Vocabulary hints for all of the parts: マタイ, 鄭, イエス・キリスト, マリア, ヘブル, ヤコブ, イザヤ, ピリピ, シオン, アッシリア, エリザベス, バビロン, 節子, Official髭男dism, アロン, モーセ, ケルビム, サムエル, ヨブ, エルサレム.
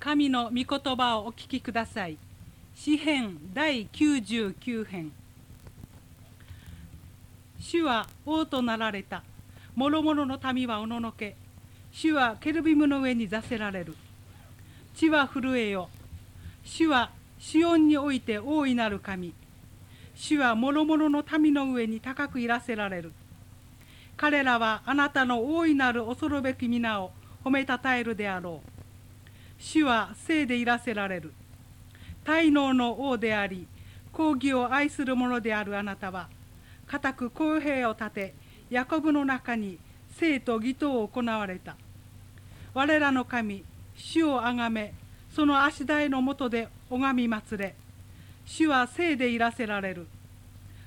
神の御言葉をお聞きください。詩編第99編。主は王となられた。諸々の民はおののけ。主はケルビムの上に座せられる。地は震えよ。主はシオンにおいて大いなる神。主は諸々の民の上に高くいらせられる。彼らはあなたの大いなる恐るべき皆を褒めたたえるであろう。主は聖でいらせられる。大能の王であり、公義を愛する者であるあなたは、固く公平を立て、ヤコブの中に聖と義とを行われた。我らの神、主をあがめ、その足台のもとで拝み祭れ。主は聖でいらせられる。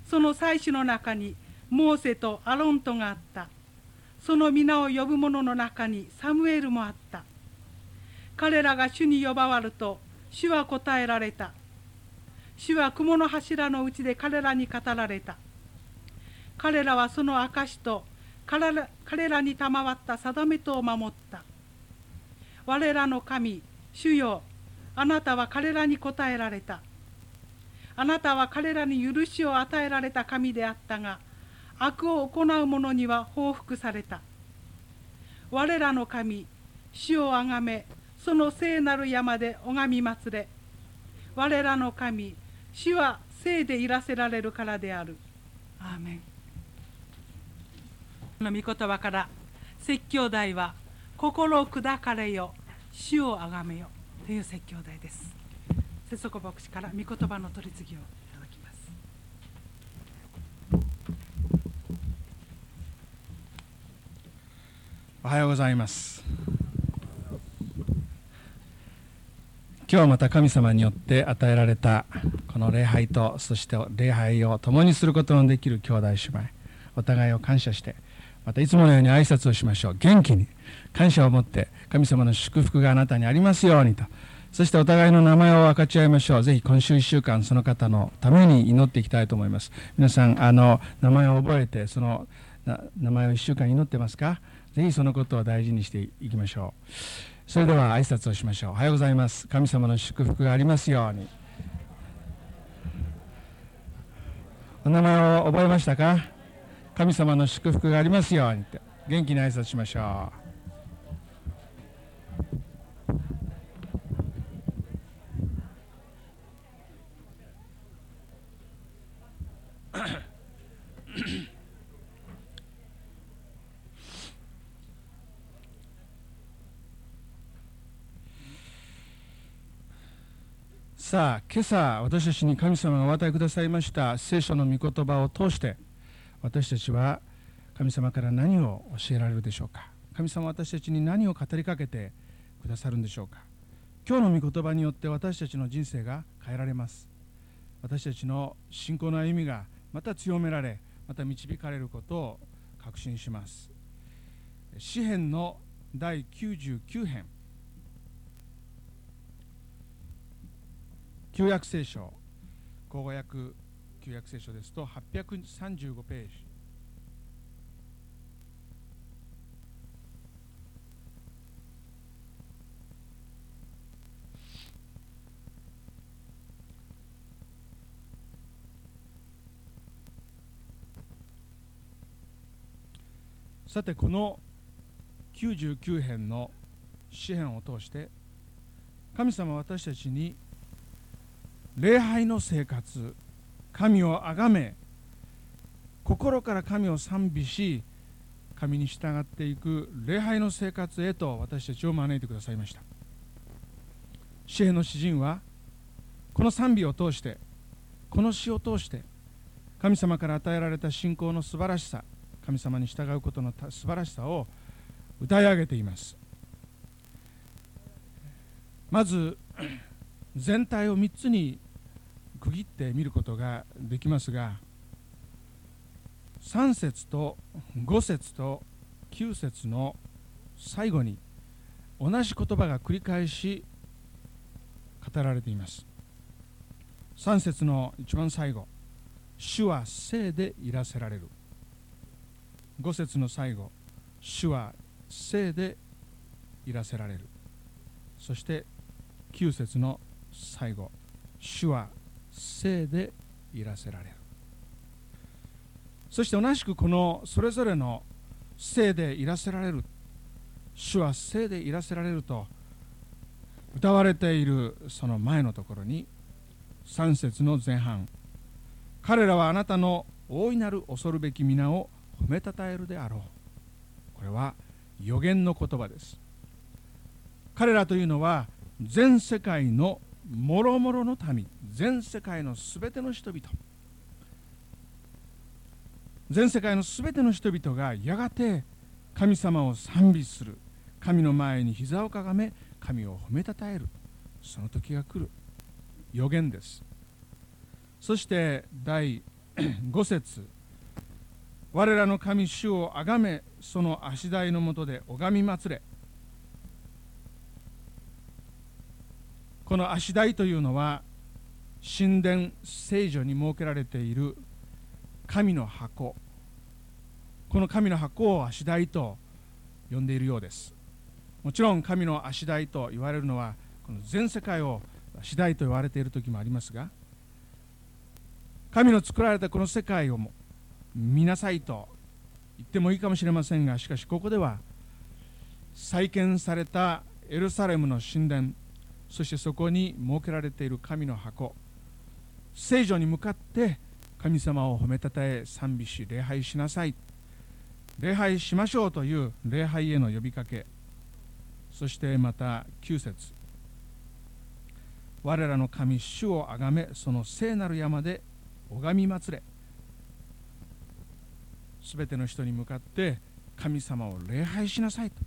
その祭司の中に、モーセとアロンとがあった。その皆を呼ぶ者の中にサムエルもあった。彼らが主に呼ばわると、主は答えられた。主は雲の柱のうちで彼らに語られた。彼らはその証と彼らに賜った定めとを守った。我らの神、主よ、あなたは彼らに答えられた。あなたは彼らに許しを与えられた神であったが、悪を行う者には報復された。我らの神、主をあがめ、その聖なる山で拝み祭れ。我らの神、主は聖でいらせられるからである。アーメン。この御言葉から、説教題は、心を砕かれよ、主をあがめよという説教題です。節子牧師から御言葉の取り次ぎをいただきます。おはようございます。今日また神様によって与えられたこの礼拝と、そして礼拝を共にすることのできる兄弟姉妹、お互いを感謝して、またいつものように挨拶をしましょう。元気に感謝を持って、神様の祝福があなたにありますようにと、そしてお互いの名前を分かち合いましょう。ぜひ今週1週間その方のために祈っていきたいと思います。皆さん、名前を覚えて、その名前を1週間祈ってますか？ぜひそのことを大事にしていきましょう。それでは挨拶をしましょう。おはようございます。神様の祝福がありますように。お名前を覚えましたか？神様の祝福がありますようにって元気に挨拶しましょう。さあ、今朝私たちに神様がお与えくださいました聖書の御言葉を通して、私たちは神様から何を教えられるでしょうか？神様は私たちに何を語りかけてくださるんでしょうか？今日の御言葉によって私たちの人生が変えられます。私たちの信仰の歩みがまた強められ、また導かれることを確信します。詩編の第99編、旧約聖書、口語訳旧約聖書ですと835ページ。さて、この99編の詩編を通して、神様は私たちに礼拝の生活、神をあがめ、心から神を賛美し、神に従っていく礼拝の生活へと私たちを招いてくださいました。詩編の詩人は、この賛美を通して、この詩を通して、神様から与えられた信仰の素晴らしさ、神様に従うことの素晴らしさを歌い上げています。まず、全体を3つに区切って見ることができますが、3節と5節と9節の最後に同じ言葉が繰り返し語られています。3節の一番最後、主は聖でいらせられる。5節の最後、主は聖でいらせられる。そして9節の最後、主は聖でいらせられる。そして同じくこのそれぞれの聖でいらせられる、主は聖でいらせられると歌われているその前のところに、3節の前半、彼らはあなたの大いなる恐るべき皆を褒めたたえるであろう。これは預言の言葉です。彼らというのは全世界のもろもろの民、全世界のすべての人々、全世界のすべての人々がやがて神様を賛美する、神の前に膝をかがめ神を褒めたたえる、その時が来る預言です。そして第5節、我らの神主をあがめ、その足台のもとで拝み祭れ。この足台というのは神殿聖所に設けられている神の箱、この神の箱を足台と呼んでいるようです。もちろん神の足台と言われるのはこの全世界を足台と言われている時もありますが、神の作られたこの世界をも見なさいと言ってもいいかもしれませんが、しかしここでは再建されたエルサレムの神殿、そしてそこに設けられている神の箱、聖所に向かって神様を褒めたたえ賛美し礼拝しなさい、礼拝しましょうという礼拝への呼びかけ。そしてまた9節、我らの神主をあがめ、その聖なる山で拝み祭れ。すべての人に向かって神様を礼拝しなさいと、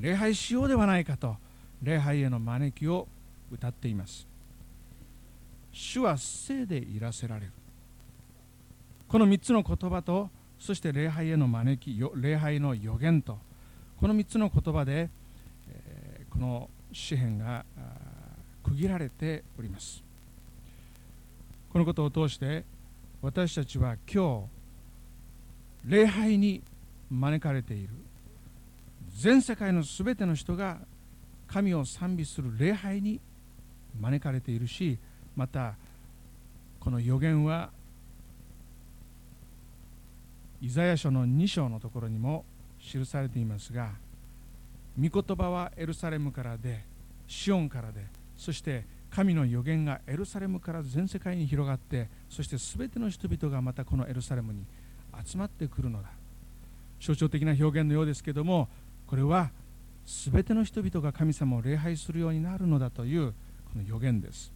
礼拝しようではないかと礼拝への招きを歌っています。主は聖でいらせられる、この3つの言葉と、そして礼拝への招き、礼拝の予言と、この3つの言葉で、この詩篇が区切られております。このことを通して私たちは今日礼拝に招かれている、全世界のすべての人が神を賛美する礼拝に招かれているし、またこの預言はイザヤ書の2章のところにも記されていますが、御言葉はエルサレムからで、シオンからで、そして神の預言がエルサレムから全世界に広がって、そしてすべての人々がまたこのエルサレムに集まってくるのだ。象徴的な表現のようですけども、これはすべての人々が神様を礼拝するようになるのだというこの預言です。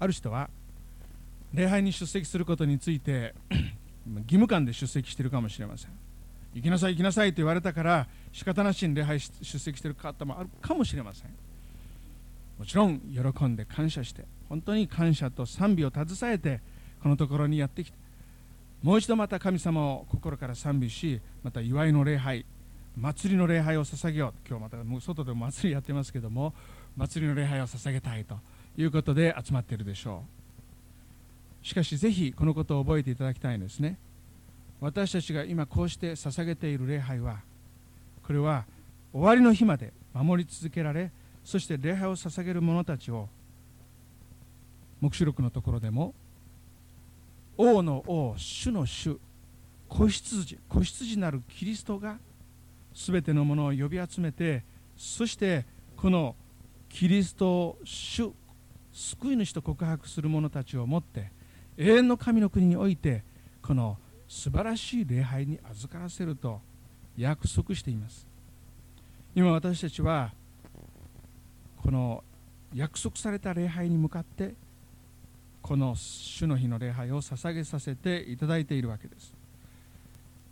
ある人は礼拝に出席することについて義務感で出席しているかもしれません。行きなさい行きなさいと言われたから仕方なしに礼拝出席している方もあるかもしれません。もちろん喜んで感謝して、本当に感謝と賛美を携えてこのところにやってきて、もう一度また神様を心から賛美し、また祝いの礼拝、祭りの礼拝を捧げよう、今日またもう外でも祭りやってますけども、祭りの礼拝を捧げたいということで集まっているでしょう。しかしぜひこのことを覚えていただきたいんですね。私たちが今こうして捧げている礼拝は、これは終わりの日まで守り続けられ、そして礼拝を捧げる者たちを、黙示録のところでも王の王、主の主、子羊なるキリストがすべてのものを呼び集めて、そしてこのキリストを主、救い主と告白する者たちをもって永遠の神の国においてこの素晴らしい礼拝に預からせると約束しています。今私たちはこの約束された礼拝に向かってこの主の日の礼拝を捧げさせていただいているわけです。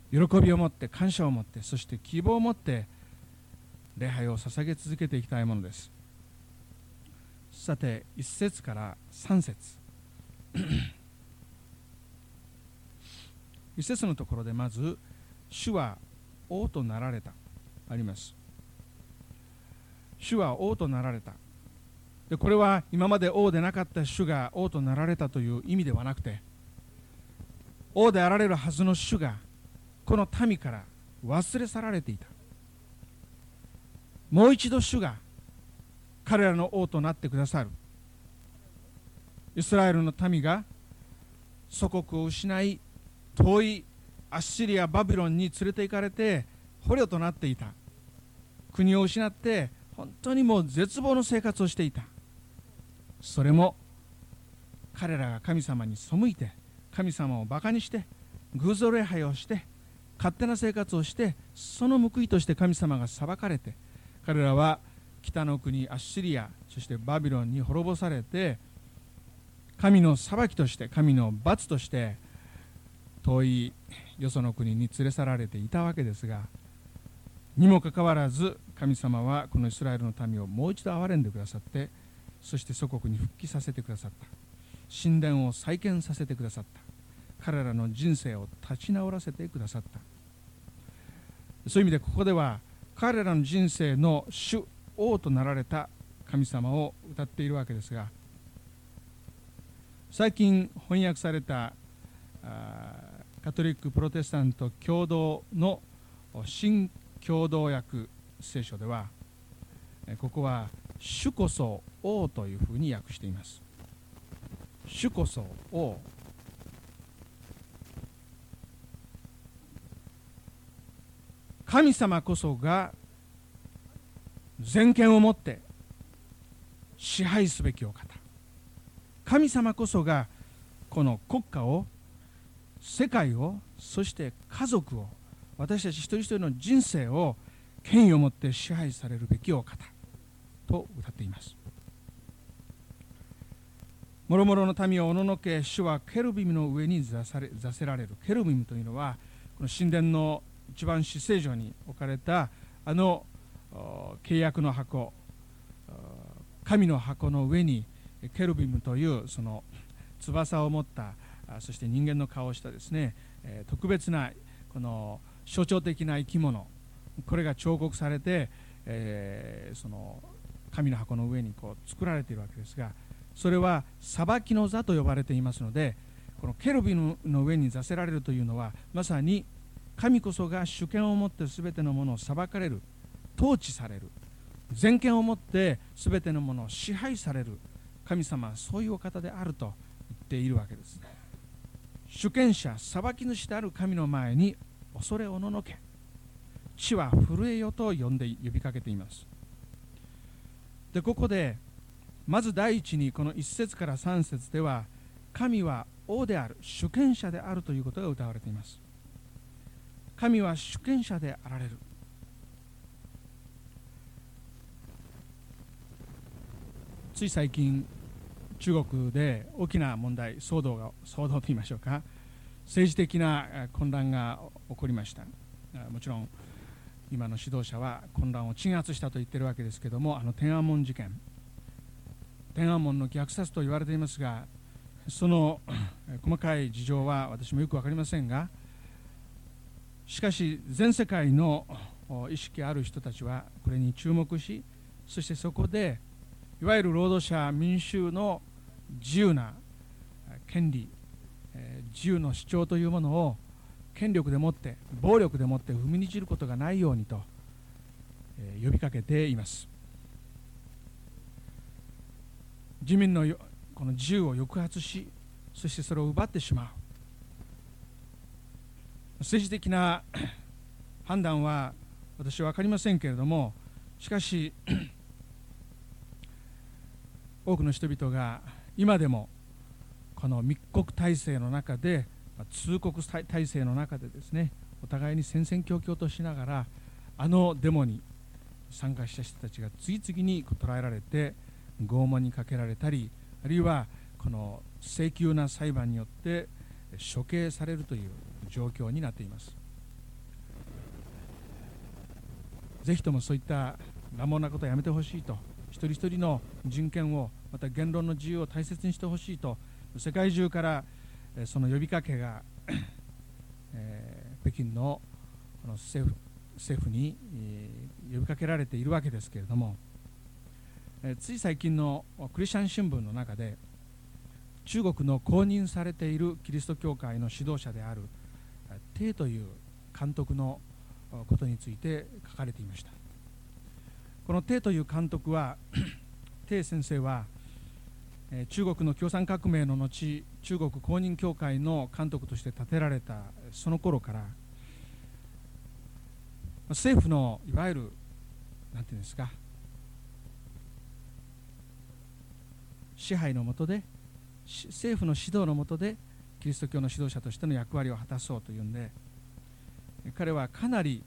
喜びを持って、感謝を持って、そして希望を持って礼拝を捧げ続けていきたいものです。さて1節から3節一節のところでまず主は王となられた、あります。主は王となられた。でこれは今まで王でなかった主が王となられたという意味ではなくて、王であられるはずの主がこの民から忘れ去られていた。もう一度主が彼らの王となってくださる。イスラエルの民が祖国を失い、遠いアッシリア・バビロンに連れて行かれて捕虜となっていた。国を失って本当にもう絶望の生活をしていた。それも彼らが神様に背いて、神様をバカにして、偶像礼拝をして、勝手な生活をして、その報いとして神様が裁かれて、彼らは北の国アッシリア、そしてバビロンに滅ぼされて、神の裁きとして、神の罰として、遠いよその国に連れ去られていたわけですが、にもかかわらず、神様はこのイスラエルの民をもう一度憐れんでくださって、そして祖国に復帰させてくださった。神殿を再建させてくださった。彼らの人生を立ち直らせてくださった。そういう意味でここでは彼らの人生の主王となられた神様を歌っているわけですが、最近翻訳されたカトリック・プロテスタント共同の新共同訳聖書では、ここは主こそ王というふうに訳しています。主こそ王。神様こそが全権を持って支配すべきお方。神様こそがこの国家を、世界を、そして家族を、私たち一人一人の人生を権威を持って支配されるべきお方と歌っています。もろもろの民をおののけ、主はケルビムの上に座せられる。ケルビムというのは、この神殿の一番至聖所に置かれた、あの契約の箱、神の箱の上に、ケルビムというその翼を持った、そして人間の顔をしたですね、特別な、この象徴的な生き物、これが彫刻されて、その神の箱の上にこう作られているわけですが、それは裁きの座と呼ばれていますので、このケルビムの上に座せられるというのは、まさに神こそが主権を持ってすべてのものを裁かれる、統治される、全権を持ってすべてのものを支配される神様はそういうお方であると言っているわけです。主権者、裁き主である神の前に恐れおののけ、地は震えよと呼びかけています。で、ここでまず第一に、この1節から3節では、神は王である、主権者であるということが歌われています。神は主権者であられる。つい最近、中国で大きな問題、騒動と言いましょうか、政治的な混乱が起こりました。もちろん今の指導者は混乱を鎮圧したと言っているわけですけども、あの天安門事件、天安門の虐殺と言われていますが、その細かい事情は私もよく分かりませんが、しかし全世界の意識ある人たちはこれに注目し、そしてそこでいわゆる労働者、民衆の自由な権利、自由の主張というものを権力でもって、暴力でもって踏みにじることがないようにと呼びかけています。自民のこの自由を抑圧し、そしてそれを奪ってしまう。政治的な判断は私は分かりませんけれども、しかし多くの人々が今でもこの密告体制の中で、通告体制の中でですね、お互いに戦々恐々としながら、あのデモに参加した人たちが次々に捕らえられて、拷問にかけられたり、あるいはこの性急な裁判によって処刑されるという状況になっています。ぜひともそういった乱暴なことはやめてほしいと、一人一人の人権を、また言論の自由を大切にしてほしいと、世界中からその呼びかけが北京の政府に呼びかけられているわけですけれども、つい最近のクリスチャン新聞の中で、中国の公認されているキリスト教会の指導者である鄭という監督のことについて書かれていました。この鄭という監督は鄭先生は中国の共産革命の後、中国公認協会の監督として建てられたその頃から政府のいわゆるなんていうんですか支配の下で政府の指導の下でキリスト教の指導者としての役割を果たそうというんで、彼はかなり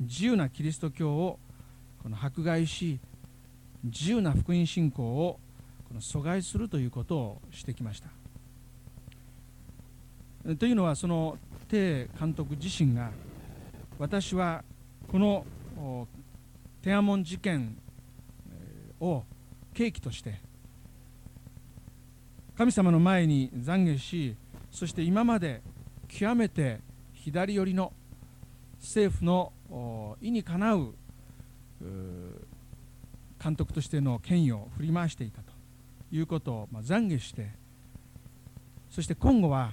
自由なキリスト教をこの迫害し、自由な福音信仰をこの阻害するということをしてきました。というのはその鄭監督自身が、私はこの天安門事件を契機として神様の前に懺悔し、そして今まで極めて左寄りの政府の意にかなう監督としての権威を振り回していたということを懺悔して、そして今後は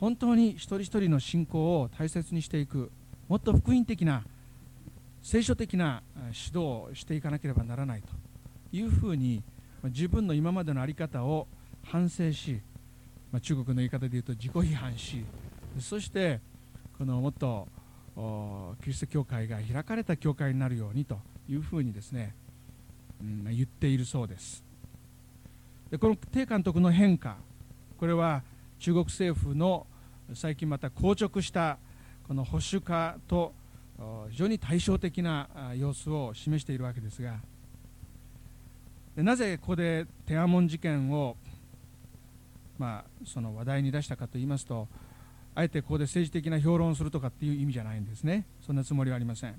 本当に一人一人の信仰を大切にしていく、もっと福音的な聖書的な指導をしていかなければならないというふうに、自分の今までの在り方を反省し、中国の言い方で言うと自己批判し、そしてこのもっとキリスト教会が開かれた教会になるようにというふうにですね、言っているそうです。でこの鄭監督の変化、これは中国政府の最近また硬直したこの保守化と非常に対照的な様子を示しているわけですが、なぜここで天安門事件をその話題に出したかといいますと、あえてここで政治的な評論をするとかっていう意味じゃないんですね。そんなつもりはありません。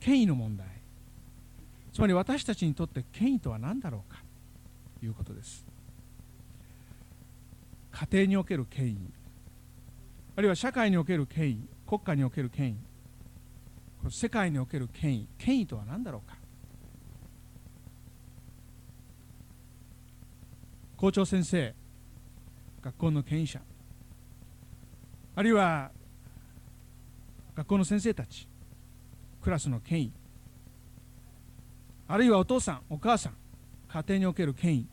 権威の問題、つまり私たちにとって権威とは何だろうかということです。家庭における権威、あるいは社会における権威、国家における権威、世界における権威、権威とは何だろうか。校長先生、学校の権威者、あるいは学校の先生たち、クラスの権威、あるいはお父さん、お母さん、家庭における権威。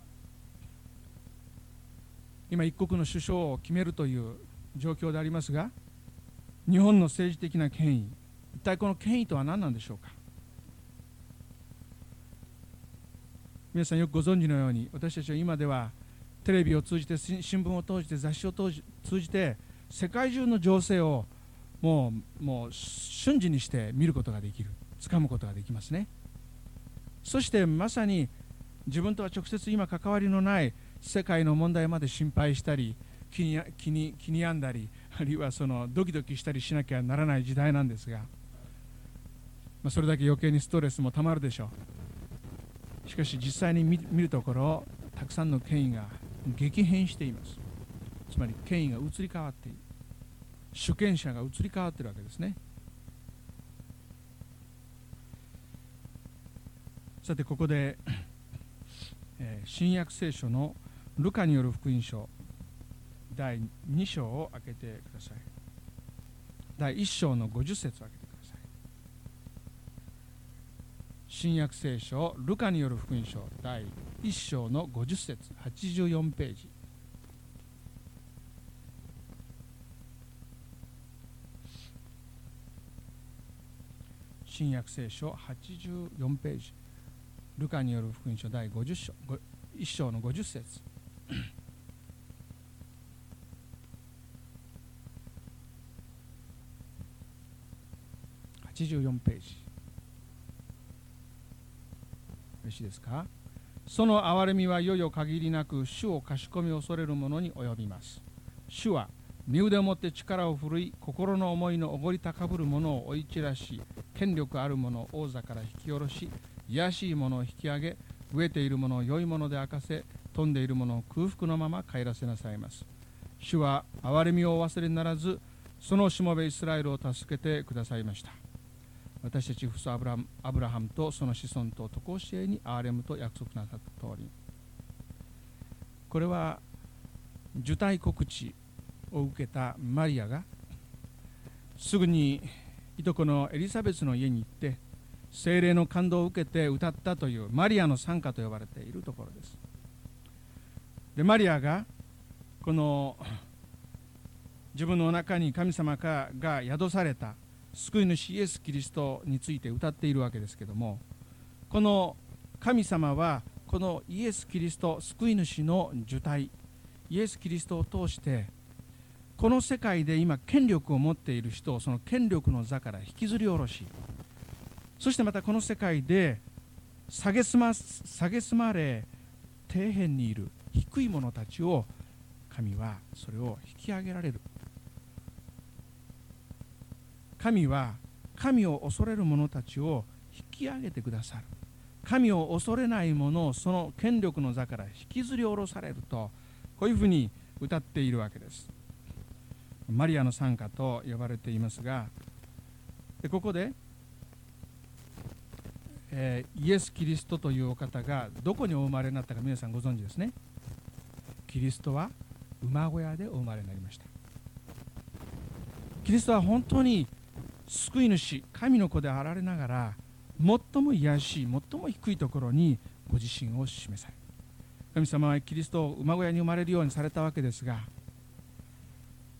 今一国の首相を決めるという状況でありますが、日本の政治的な権威、一体この権威とは何なんでしょうか。皆さんよくご存知のように、私たちは今ではテレビを通じて、新聞を通じて、雑誌を通じて、世界中の情勢をもう瞬時にして見ることができる、つかむことができますね。そしてまさに自分とは直接今関わりのない世界の問題まで心配したり、気に病んだり、あるいはそのドキドキしたりしなきゃならない時代なんですが、それだけ余計にストレスもたまるでしょう。しかし実際に見るところ、たくさんの権威が激変しています。つまり権威が移り変わっている、主権者が移り変わっているわけですね。さてここで、新約聖書のルカによる福音書第2章を開けてください。第1章の50節を開けてください。新約聖書ルカによる福音書第1章の50節、84ページ。新約聖書84ページ、ルカによる福音書第50章1章の50節。84ページ。ですか。その憐れみはいよいよ限りなく、主をかしこみ恐れる者に及びます。主は身腕をもって力を振るい、心の思いのおごり高ぶる者を追い散らし、権力ある者を王座から引き下ろし、卑しい者を引き上げ、飢えている者を良いもので明かせ、富んでいる者を空腹のまま帰らせなさいます。主は憐れみをお忘れにならず、そのしもべイスラエルを助けてくださいました。私たち父祖アブラハムとその子孫と常しえに憐れむと約束なさった通り。これは受胎告知を受けたマリアがすぐにいとこのエリザベスの家に行って、聖霊の感動を受けて歌ったというマリアの賛歌と呼ばれているところです。で、マリアがこの自分のお腹に神様が宿された救い主イエス・キリストについて歌っているわけですけども、この神様はこのイエス・キリスト救い主の受胎、イエス・キリストを通してこの世界で今権力を持っている人をその権力の座から引きずり下ろし、そしてまたこの世界で下げすまれ底辺にいる低い者たちを神はそれを引き上げられる。神は神を恐れる者たちを引き上げてくださる。神を恐れない者をその権力の座から引きずり下ろされると、こういうふうに歌っているわけです。マリアの賛歌と呼ばれていますが、でここで、イエス・キリストというお方がどこにお生まれになったか皆さんご存知ですね。キリストは馬小屋でお生まれになりました。キリストは本当に救い主、神の子であられながら、最も卑しい、最も低いところにご自身を示され、神様はキリストを馬小屋に生まれるようにされたわけですが、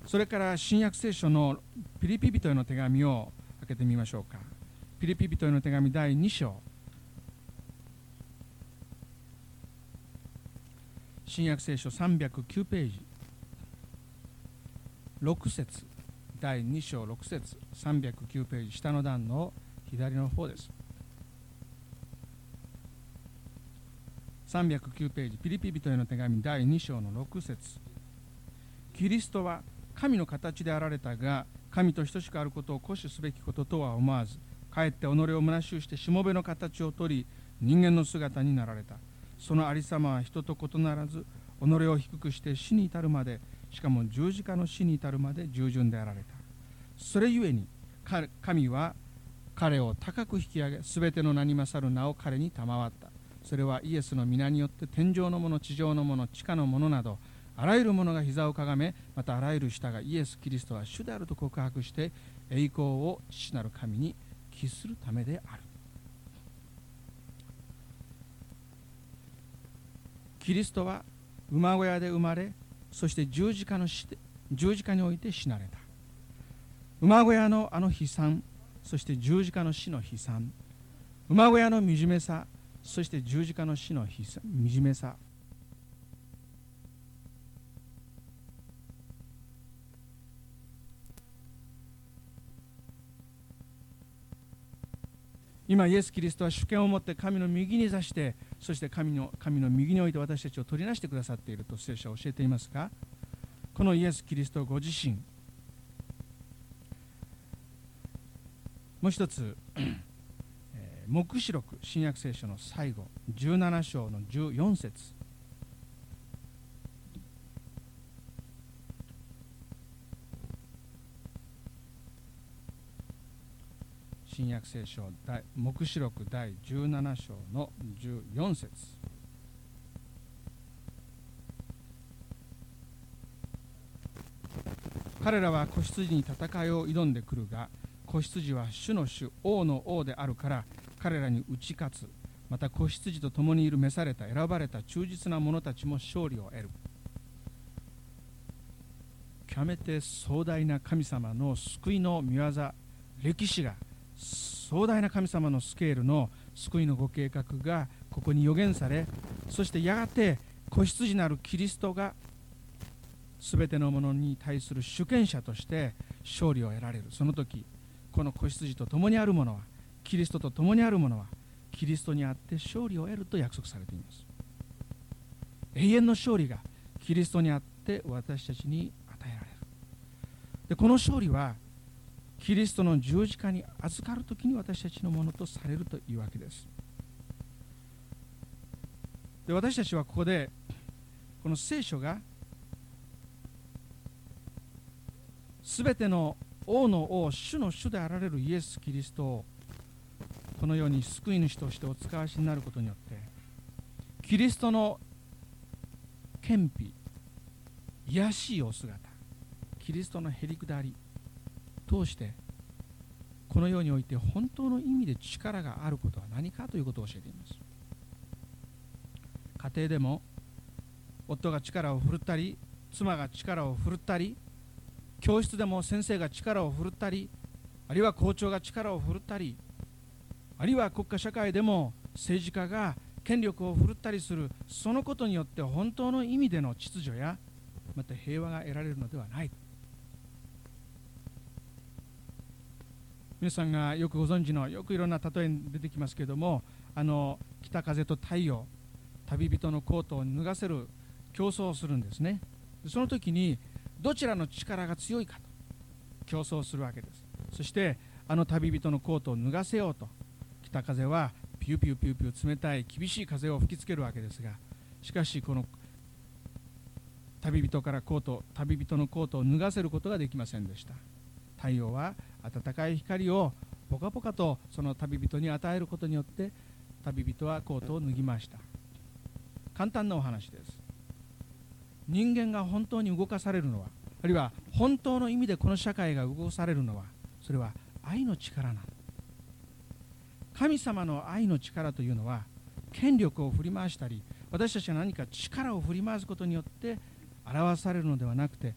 それから新約聖書のピリピ人への手紙を開けてみましょうか。ピリピ人への手紙第2章。新約聖書309ページ。6節。第2章6節309ページ、下の段の左の方です。309ページ、ピリピ人への手紙第2章の6節、キリストは神の形であられたが、神と等しくあることを固守すべきこととは思わず、かえって己を虚しゅうしてしもべの形をとり、人間の姿になられた。そのありさまは人と異ならず、己を低くして死に至るまで、しかも十字架の死に至るまで従順であられた。それゆえに神は彼を高く引き上げ、すべての名に勝る名を彼に賜った。それはイエスの皆によって、天上のもの、地上のもの、地下のものなど、あらゆるものが膝をかがめ、またあらゆる舌がイエス・キリストは主であると告白して、栄光を父なる神に帰するためである。キリストは馬小屋で生まれ、そして十字架において死なれた。馬小屋のあの悲惨、そして十字架の死の悲惨、馬小屋の惨めさ、そして十字架の死の惨めさ、今イエス・キリストは主権を持って神の右に座して、そして神の右において私たちを取りなしてくださっていると聖書は教えていますが、このイエス・キリストご自身、もう一つ黙示録新約聖書の最後、17章の14節、新約聖書黙示録第17章の14節、彼らは子羊に戦いを挑んでくるが、子羊は主の主、王の王であるから彼らに打ち勝つ。また子羊と共にいる召された、選ばれた忠実な者たちも勝利を得る。極めて壮大な神様の救いの御業、歴史が、壮大な神様のスケールの救いのご計画がここに予言され、そしてやがて子羊なるキリストが全てのものに対する主権者として勝利を得られる。その時、この子羊と共にあるものは、キリストと共にあるものは、キリストにあって勝利を得ると約束されています。永遠の勝利がキリストにあって私たちに与えられる。でこの勝利はキリストの十字架に預かるときに私たちのものとされるというわけです。で私たちはここで、この聖書がすべての王の王、主の主であられるイエス・キリストをこのように救い主としてお使わしになることによって、キリストの謙卑、卑しいお姿、キリストのへりくだり通して、このようにおいて本当の意味で力があることは何かということを教えています。家庭でも夫が力を振るったり、妻が力を振るったり、教室でも先生が力を振るったり、あるいは校長が力を振るったり、あるいは国家社会でも政治家が権力を振るったりする、そのことによって本当の意味での秩序やまた平和が得られるのではない。皆さんがよくご存知の、よくいろんな例えに出てきますけれども、北風と太陽、旅人のコートを脱がせる競争をするんですね。その時にどちらの力が強いかと競争するわけです。そして旅人のコートを脱がせようと、北風はピューピューピューピュー冷たい厳しい風を吹きつけるわけですが、しかしこの旅人のコートを脱がせることができませんでした。太陽は暖かい光をポカポカとその旅人に与えることによって旅人はコートを脱ぎました。簡単なお話です。人間が本当に動かされるのは、あるいは本当の意味でこの社会が動かされるのは、それは愛の力なの。神様の愛の力というのは、権力を振り回したり私たちが何か力を振り回すことによって表されるのではなくて、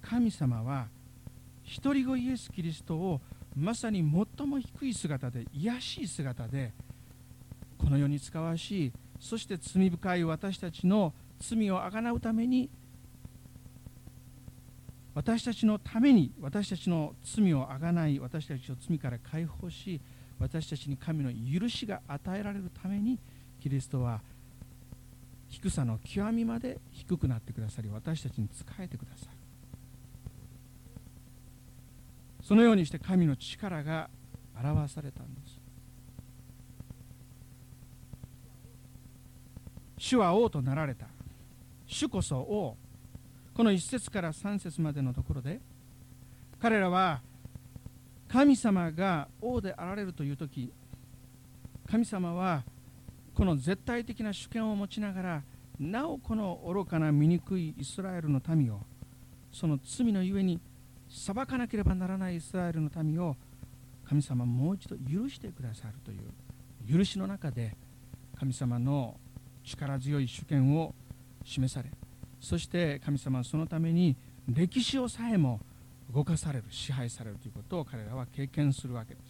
神様は一人子イエス・キリストをまさに最も低い姿で、卑しい姿で、この世に使わし、そして罪深い私たちの罪をあがなうために、私たちのために、私たちの罪をあがない、私たちを罪から解放し、私たちに神の許しが与えられるために、キリストは低さの極みまで低くなってくださり、私たちに仕えてくださる。そのようにして神の力が表されたんです。主は王となられた。主こそ王。この1節から3節までのところで、彼らは神様が王であられるというとき、神様はこの絶対的な主権を持ちながら、なおこの愚かな醜いイスラエルの民を、その罪のゆえに裁かなければならないイスラエルの民を、神様もう一度許してくださるという許しの中で、神様の力強い主権を示され、そして神様はそのために歴史をさえも動かされる、支配されるということを彼らは経験するわけで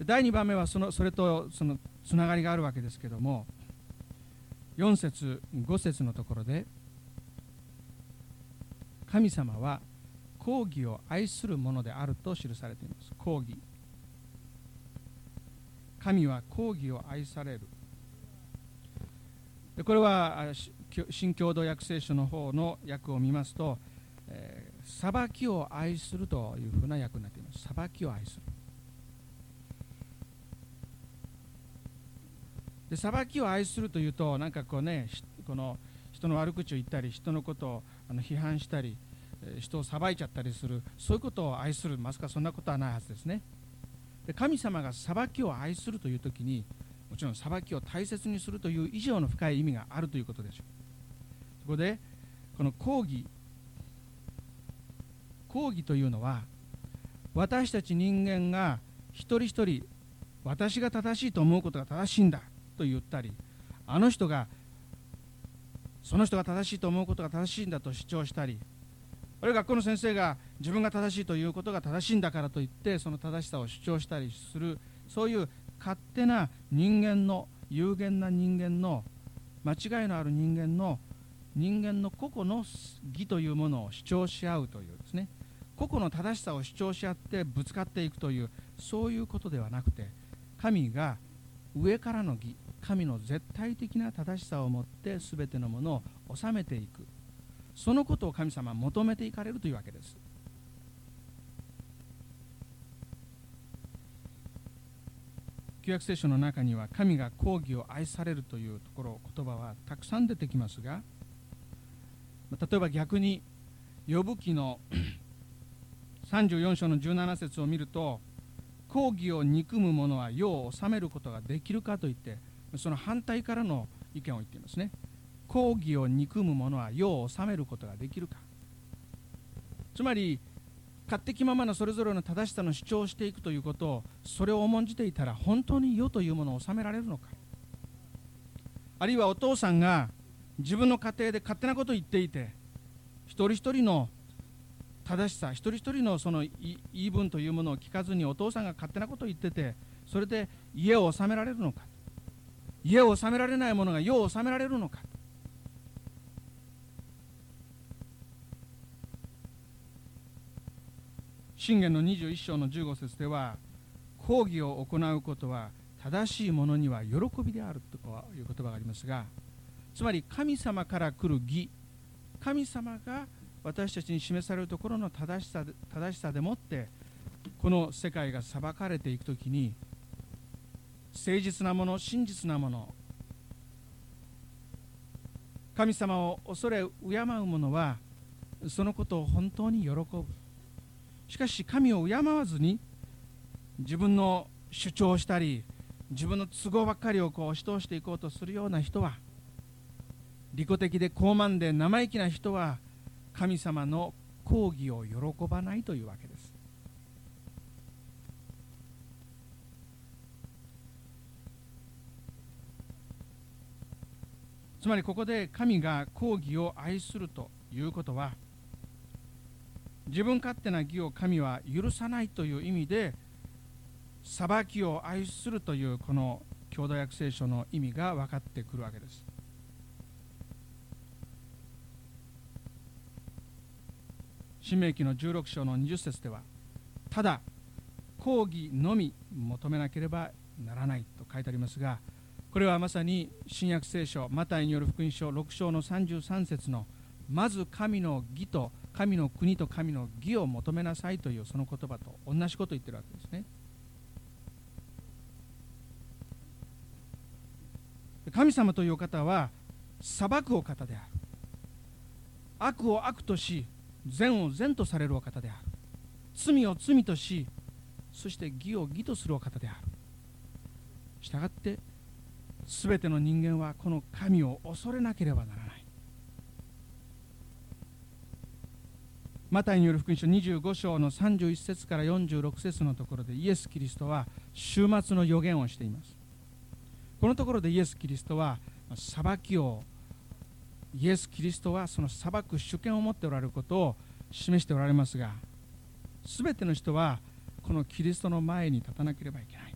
す。第2番目はそれとそのつながりがあるわけですけれども、4節5節のところで、神様は公義を愛するものであると記されています。公義、神は公義を愛される。これは新共同訳聖書の方の訳を見ますと、裁きを愛するというふうな訳になっています。裁きを愛する。で、裁きを愛するというと、なんかこうね、この人の悪口を言ったり、人のことを批判したり、人を裁いちゃったりする、そういうことを愛する。まさかそんなことはないはずですね。で、神様が裁きを愛するというときに、もちろん裁きを大切にするという以上の深い意味があるということでしょう。そこでこの公義というのは、私たち人間が一人一人、私が正しいと思うことが正しいんだと言ったり、その人が正しいと思うことが正しいんだと主張したり、あるいは学校の先生が自分が正しいということが正しいんだからといって、その正しさを主張したりする、そういう勝手な人間の、有限な人間の、間違いのある人間の個々の義というものを主張し合うというですね、個々の正しさを主張し合ってぶつかっていくという、そういうことではなくて、神が上からの義、神の絶対的な正しさをもって全てのものを治めていく、そのことを神様は求めていかれるというわけです。旧約聖書の中には、神が公義を愛されるというところ、言葉はたくさん出てきますが、例えば逆にヨブ記の34章の17節を見ると、公義を憎む者は世を治めることができるかといって、その反対からの意見を言っていますね。公義を憎む者は世を治めることができるか。つまり勝手気ままなそれぞれの正しさの主張をしていくということを、それを重んじていたら本当に世というものを収められるのか。あるいはお父さんが自分の家庭で勝手なことを言っていて、一人一人の正しさ、一人一人のその言い分というものを聞かずにお父さんが勝手なことを言ってて、それで家を治められるのか。家を治められないものが世を治められるのか。箴言の21章の15節では、公義を行うことは正しいものには喜びであるという言葉がありますが、つまり神様から来る義、神様が私たちに示されるところの正しさでもって、この世界が裁かれていくときに、誠実なもの、真実なもの、神様を恐れ敬う者はそのことを本当に喜ぶ。しかし神を敬わずに自分の主張をしたり、自分の都合ばっかりを押し通していこうとするような人は、利己的で高慢で生意気な人は、神様の公義を喜ばないというわけです。つまりここで神が公義を愛するということは、自分勝手な義を神は許さないという意味で、裁きを愛するというこの共同訳聖書の意味が分かってくるわけです。申命記の16章の20節では、ただ公義のみ求めなければならないと書いてありますが、これはまさに新約聖書マタイによる福音書6章の33節の、まず神の義と神の国と神の義を求めなさいというその言葉と同じことを言っているわけですね。神様という方は裁くお方である。悪を悪とし、善を善とされるお方である。罪を罪とし、そして義を義とするお方である。したがってすべての人間はこの神を恐れなければならない。マタイによる福音書25章の31節から46節のところで、イエス・キリストは終末の予言をしています。このところでイエス・キリストは裁きを、イエス・キリストはその裁く主権を持っておられることを示しておられますが、すべての人はこのキリストの前に立たなければいけない。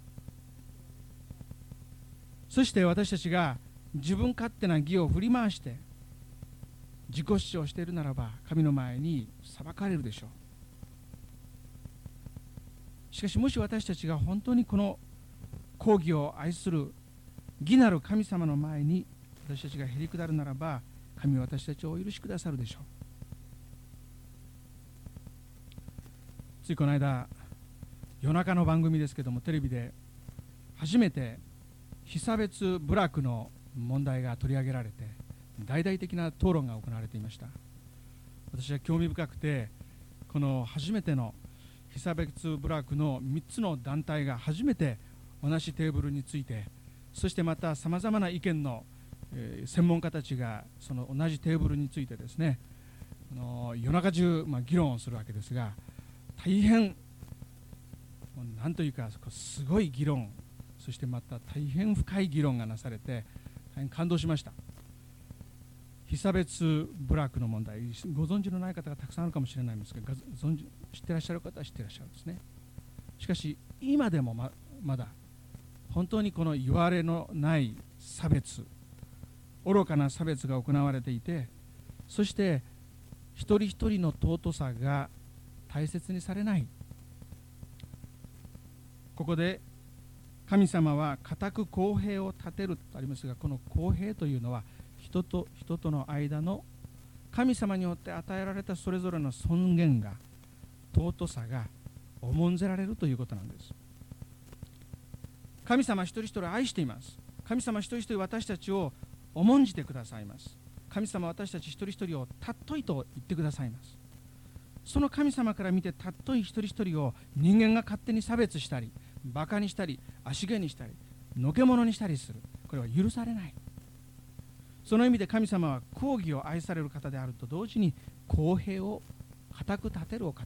そして私たちが自分勝手な義を振り回して自己主張しているならば、神の前に裁かれるでしょう。しかしもし私たちが本当にこの公義を愛する義なる神様の前に私たちがへりくだるならば、神は私たちをお許しくださるでしょう。ついこの間、夜中の番組ですけども、テレビで初めて被差別部落の問題が取り上げられて、大々的な討論が行われていました。私は興味深くて、この初めての被差別部落の3つの団体が初めて同じテーブルについて、そしてまたさまざまな意見の専門家たちがその同じテーブルについてですね、夜中中議論をするわけですが、大変なんというかすごい議論、そしてまた大変深い議論がなされて、大変感動しました。被差別部落の問題、ご存知のない方がたくさんあるかもしれないんですが、知ってらっしゃる方は知ってらっしゃるんですね。しかし今でも まだ本当にこのいわれのない差別、愚かな差別が行われていて、そして一人一人の尊さが大切にされない。ここで神様は固く公平を立てるとありますが、この公平というのは人と人との間の神様によって与えられたそれぞれの尊厳が、尊さが重んぜられるということなんです。神様一人一人愛しています。神様一人一人私たちを重んじてくださいます。神様私たち一人一人を尊いと言ってくださいます。その神様から見て尊い一人一人を人間が勝手に差別したり、バカにしたり、足毛にしたり、のけ者にしたりする、これは許されない。その意味で神様は公義を愛される方であると同時に、公平を固く立てるお方。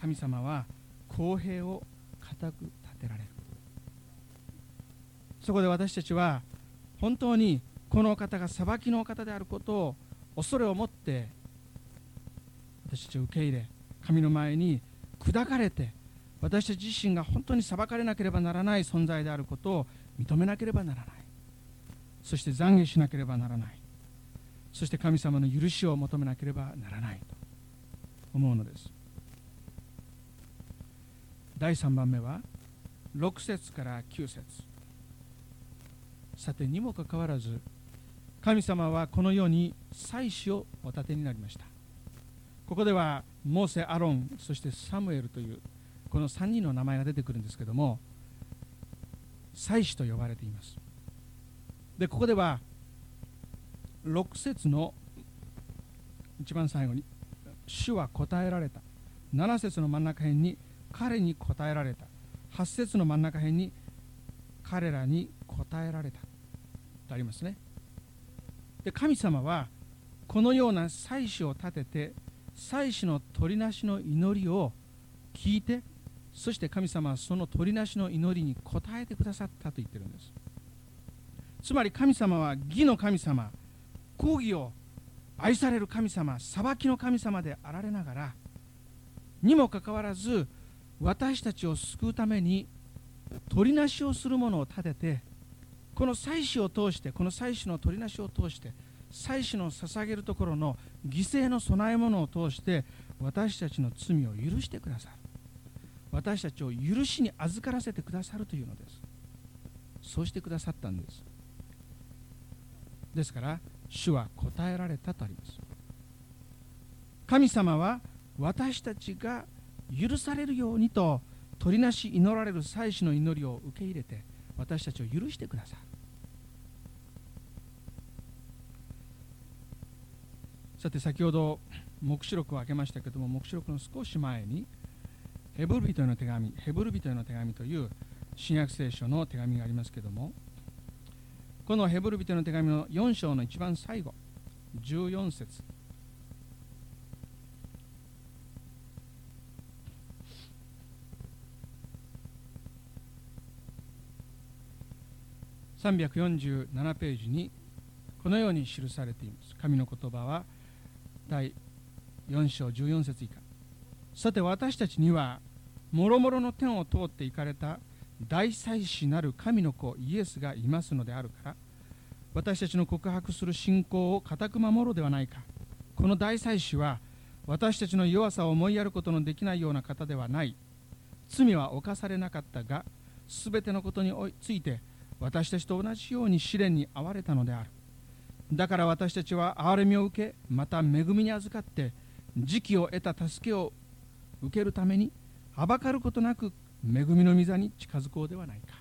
神様は公平を固く立てられる。そこで私たちは本当にこのお方が裁きのお方であることを恐れを持って私たちを受け入れ、神の前に砕かれて私たち自身が本当に裁かれなければならない存在であることを認めなければならない、そして懺悔しなければならない、そして神様の許しを求めなければならないと思うのです。第3番目は6節から9節。さてにもかかわらず神様はこのように祭司をお立てになりました。ここではモーセ、アロン、そしてサムエルというこの3人の名前が出てくるんですけども、祭司と呼ばれています。でここでは6節の一番最後に主は答えられた、7節の真ん中辺に彼に答えられた、8節の真ん中辺に彼らに答えられたとありますね。で神様はこのような祭司を立てて祭司の取りなしの祈りを聞いて、そして神様はその取りなしの祈りに応えてくださったと言ってるんです。つまり神様は義の神様、公義を愛される神様、裁きの神様であられながらにもかかわらず私たちを救うために取りなしをするものを立てて、この祭司を通して、この祭司の取りなしを通して、祭司の捧げるところの犠牲の供え物を通して私たちの罪を許してくださる、私たちを許しに預からせてくださるというのです。そうしてくださったんです。ですから主は答えられたとあります。神様は私たちが許されるようにと取りなし祈られる祭司の祈りを受け入れて私たちを許してくださる。さて先ほど黙示録を開けましたけども、黙示録の少し前にヘブル人への手紙という新約聖書の手紙がありますけども、このヘブル人への手紙の4章の一番最後、14節。347ページにこのように記されています。神の言葉は第4章14節以下。さて私たちにはもろもろの天を通って行かれた大祭司なる神の子イエスがいますのであるから、私たちの告白する信仰を固く守ろうではないか。この大祭司は私たちの弱さを思いやることのできないような方ではない。罪は犯されなかったが、すべてのことについて私たちと同じように試練に遭われたのである。だから私たちは憐れみを受け、また恵みに預かって時期を得た助けを受けるために、はばかることなく恵みの御座に近づこうではないか。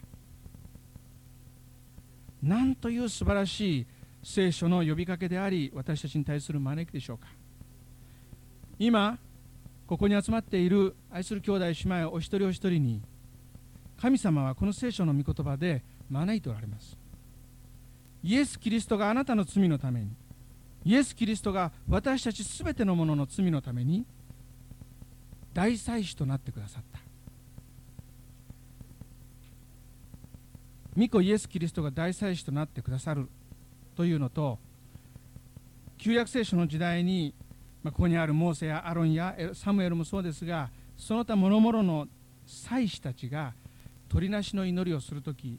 なんという素晴らしい聖書の呼びかけであり、私たちに対する招きでしょうか。今ここに集まっている愛する兄弟姉妹お一人お一人に神様はこの聖書の御言葉で招いておられます。イエス・キリストがあなたの罪のために、イエス・キリストが私たちすべてのものの罪のために大祭司となってくださった。御子イエス・キリストが大祭司となってくださるというのと、旧約聖書の時代に、ここにあるモーセやアロンやサムエルもそうですが、その他もろもろの祭司たちが取りなしの祈りをするとき、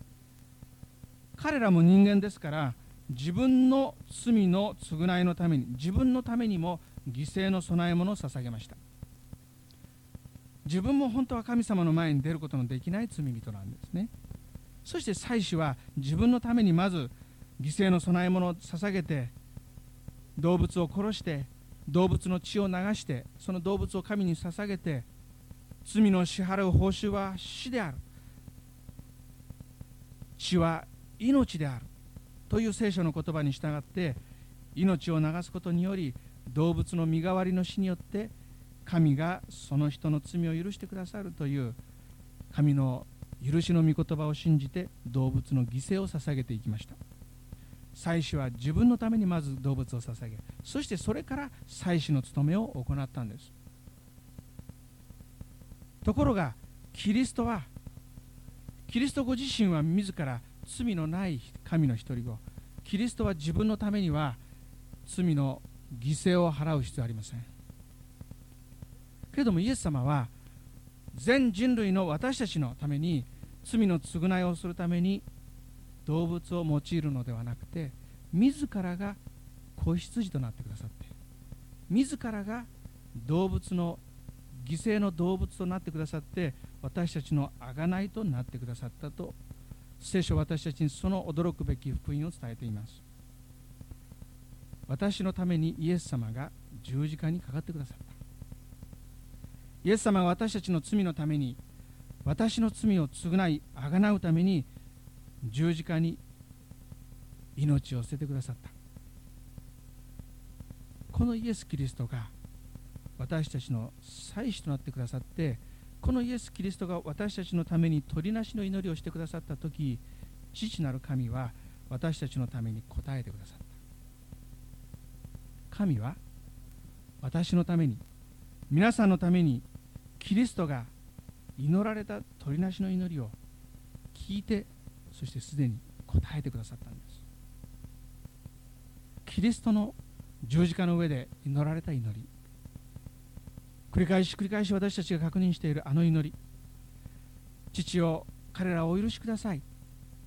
彼らも人間ですから自分の罪の償いのために、自分のためにも犠牲の供え物を捧げました。自分も本当は神様の前に出ることのできない罪人なんですね。そして祭司は自分のためにまず犠牲の供え物を捧げて、動物を殺して、動物の血を流して、その動物を神に捧げて、罪の支払う報酬は死である、血は命であるという聖書の言葉に従って、命を流すことにより動物の身代わりの死によって神がその人の罪を許してくださるという神の許しの御言葉を信じて動物の犠牲を捧げていきました。祭司は自分のためにまず動物を捧げ、そしてそれから祭司の務めを行ったんです。ところがキリストご自身は自ら罪のない神の一人子、キリストは自分のためには罪の犠牲を払う必要はありません。けれどもイエス様は全人類の私たちのために罪の償いをするために動物を用いるのではなくて、自らが子羊となってくださって、自らが動物の犠牲の動物となってくださって、私たちの贖いとなってくださったと聖書は私たちにその驚くべき福音を伝えています。私のためにイエス様が十字架にかかってくださった。イエス様が私たちの罪のために、私の罪を償い贖うために十字架に命を捨ててくださった。このイエス・キリストが私たちの祭司となってくださって、このイエス・キリストが私たちのために取りなしの祈りをしてくださったとき、父なる神は私たちのために応えてくださった。神は私のために、皆さんのためにキリストが祈られた取りなしの祈りを聞いて、そしてすでに応えてくださったんです。キリストの十字架の上で祈られた祈り、繰り返し私たちが確認しているあの祈り、父を彼らをお許しください、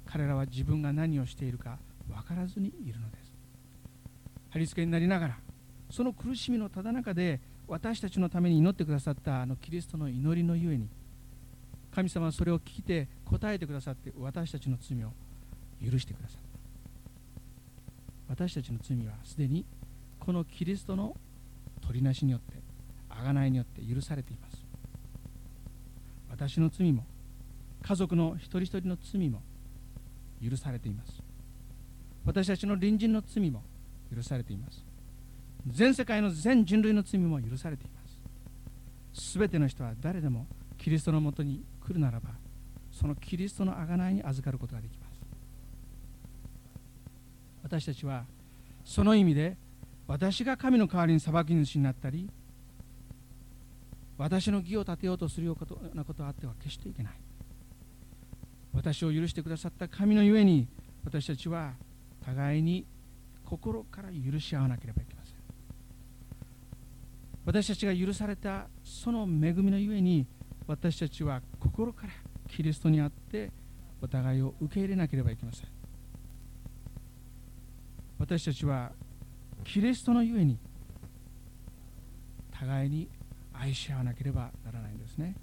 彼らは自分が何をしているか分からずにいるのです。貼り付けになりながら、その苦しみのただ中で私たちのために祈ってくださったあのキリストの祈りのゆえに、神様はそれを聞いて答えてくださって、私たちの罪を許してくださった。私たちの罪はすでにこのキリストの取りなしによって、贖いによって許されています。私の罪も家族の一人一人の罪も許されています。私たちの隣人の罪も許されています。全世界の全人類の罪も許されています。すべての人は誰でもキリストのもとに来るならば、そのキリストの贖いに預かることができます。私たちはその意味で、私が神の代わりに裁き主になったり、私の義を立てようとするようなことがあっては決していけない。私を許してくださった神のゆえに、私たちは互いに心から許し合わなければいけません。私たちが許されたその恵みのゆえに、私たちは心からキリストにあってお互いを受け入れなければいけません。私たちはキリストのゆえに互いに愛し合わなければならないんですね。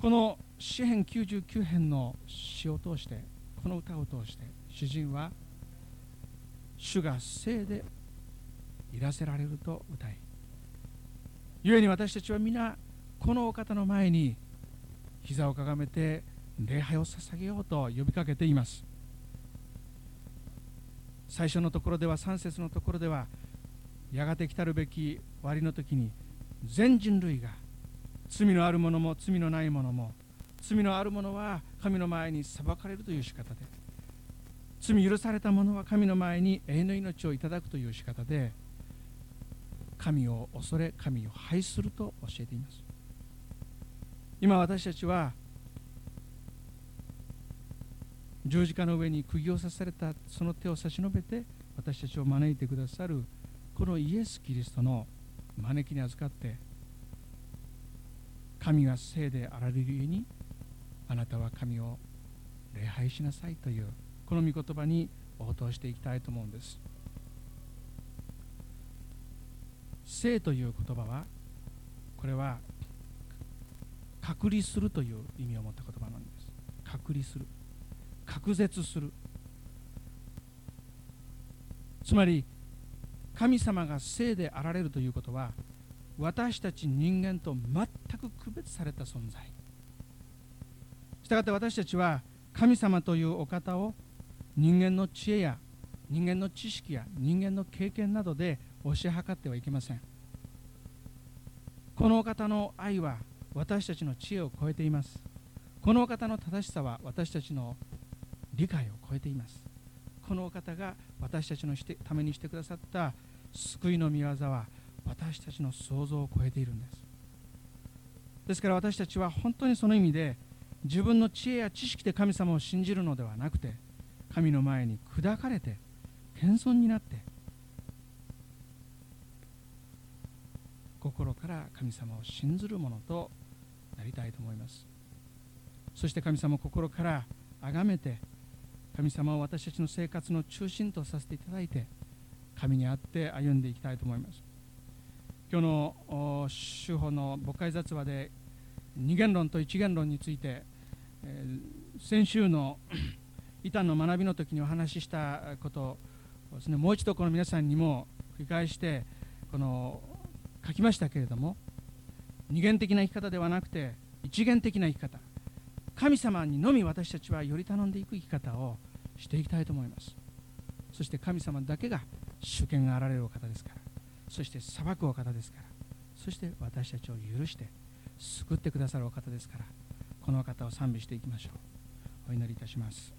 この詩編99編の詩を通して、この歌を通して、詩人は主が聖でいらせられると歌い、故に私たちは皆このお方の前に膝をかがめて礼拝を捧げようと呼びかけています。最初のところでは、3節のところでは、やがて来たるべき終わりの時に、全人類が罪のある者も罪のない者も、罪のある者は神の前に裁かれるという仕方で、罪許された者は神の前に永遠の命をいただくという仕方で、神を恐れ神を拝すると教えています。今私たちは十字架の上に釘を刺された、その手を差し伸べて私たちを招いてくださるこのイエス・キリストの招きに預かって、神が聖であられるゆえにあなたは神を礼拝しなさいという、この御言葉に応答していきたいと思うんです。聖という言葉は、これは隔離するという意味を持った言葉なんです。隔離する、隔絶する、つまり神様が聖であられるということは、私たち人間と全く区別された存在。したがって私たちは神様というお方を人間の知恵や人間の知識や人間の経験などで推し量ってはいけません。このお方の愛は私たちの知恵を超えています。このお方の正しさは私たちの理解を超えています。このお方が私たちのためにしてくださった救いの御業は、私たちの想像を超えているんです。ですから私たちは本当にその意味で自分の知恵や知識で神様を信じるのではなくて、神の前に砕かれて謙遜になって心から神様を信ずるものとなりたいと思います。そして神様を心から崇めて、神様を私たちの生活の中心とさせていただいて、神にあって歩んでいきたいと思います。今日の主報の牧会雑話で二元論と一元論について、先週の異端の学びの時にお話ししたことをですね、もう一度この皆さんにも繰り返してこの書きましたけれども、二元的な生き方ではなくて一元的な生き方、神様にのみ私たちはより頼んでいく生き方をしていきたいと思います。そして神様だけが主権があられるお方ですから、そして裁くお方ですから、そして私たちを許して救ってくださるお方ですから、このお方を賛美していきましょう。お祈りいたします。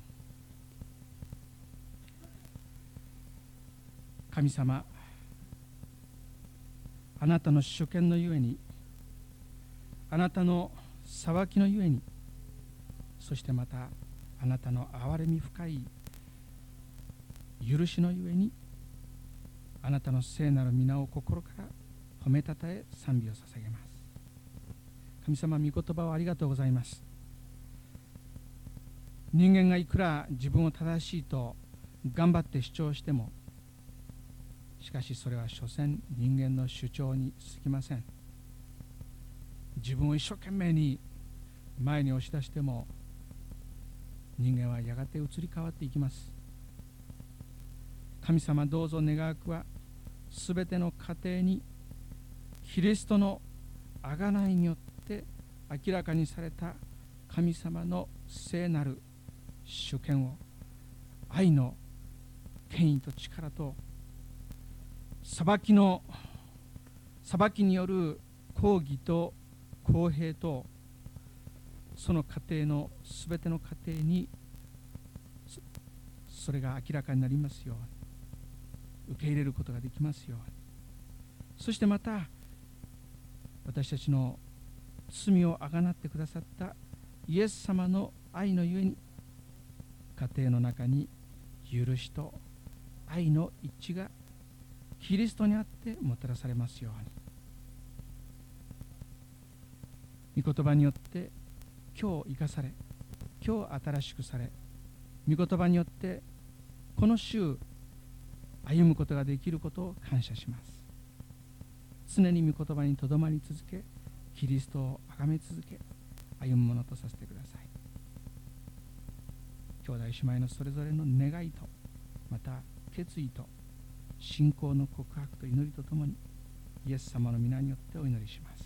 神様、あなたの主権のゆえに、あなたの裁きのゆえに、そしてまたあなたの憐れみ深い許しのゆえに、あなたの聖なる皆を心から褒めたたえ賛美を捧げます。神様、御言葉をありがとうございます。人間がいくら自分を正しいと頑張って主張しても、しかしそれは所詮人間の主張に過ぎません。自分を一生懸命に前に押し出しても、人間はやがて移り変わっていきます。神様、どうぞ願わくはすべての家庭にキリストの贖いによって明らかにされた神様の聖なる主権を、愛の権威と力と裁きによる公義と公平と、その家庭のすべての家庭にそれが明らかになりますように、受け入れることができますように、そしてまた私たちの罪をあがなってくださったイエス様の愛のゆえに、家庭の中に許しと愛の一致がキリストにあってもたらされますように。御言葉によって今日生かされ、今日新しくされ、御言葉によってこの週歩むことができることを感謝します。常に御言葉にとどまり続け、キリストを崇め続け、歩むものとさせてください。兄弟姉妹のそれぞれの願いと、また決意と信仰の告白と祈りとともに、イエス様の皆によってお祈りします。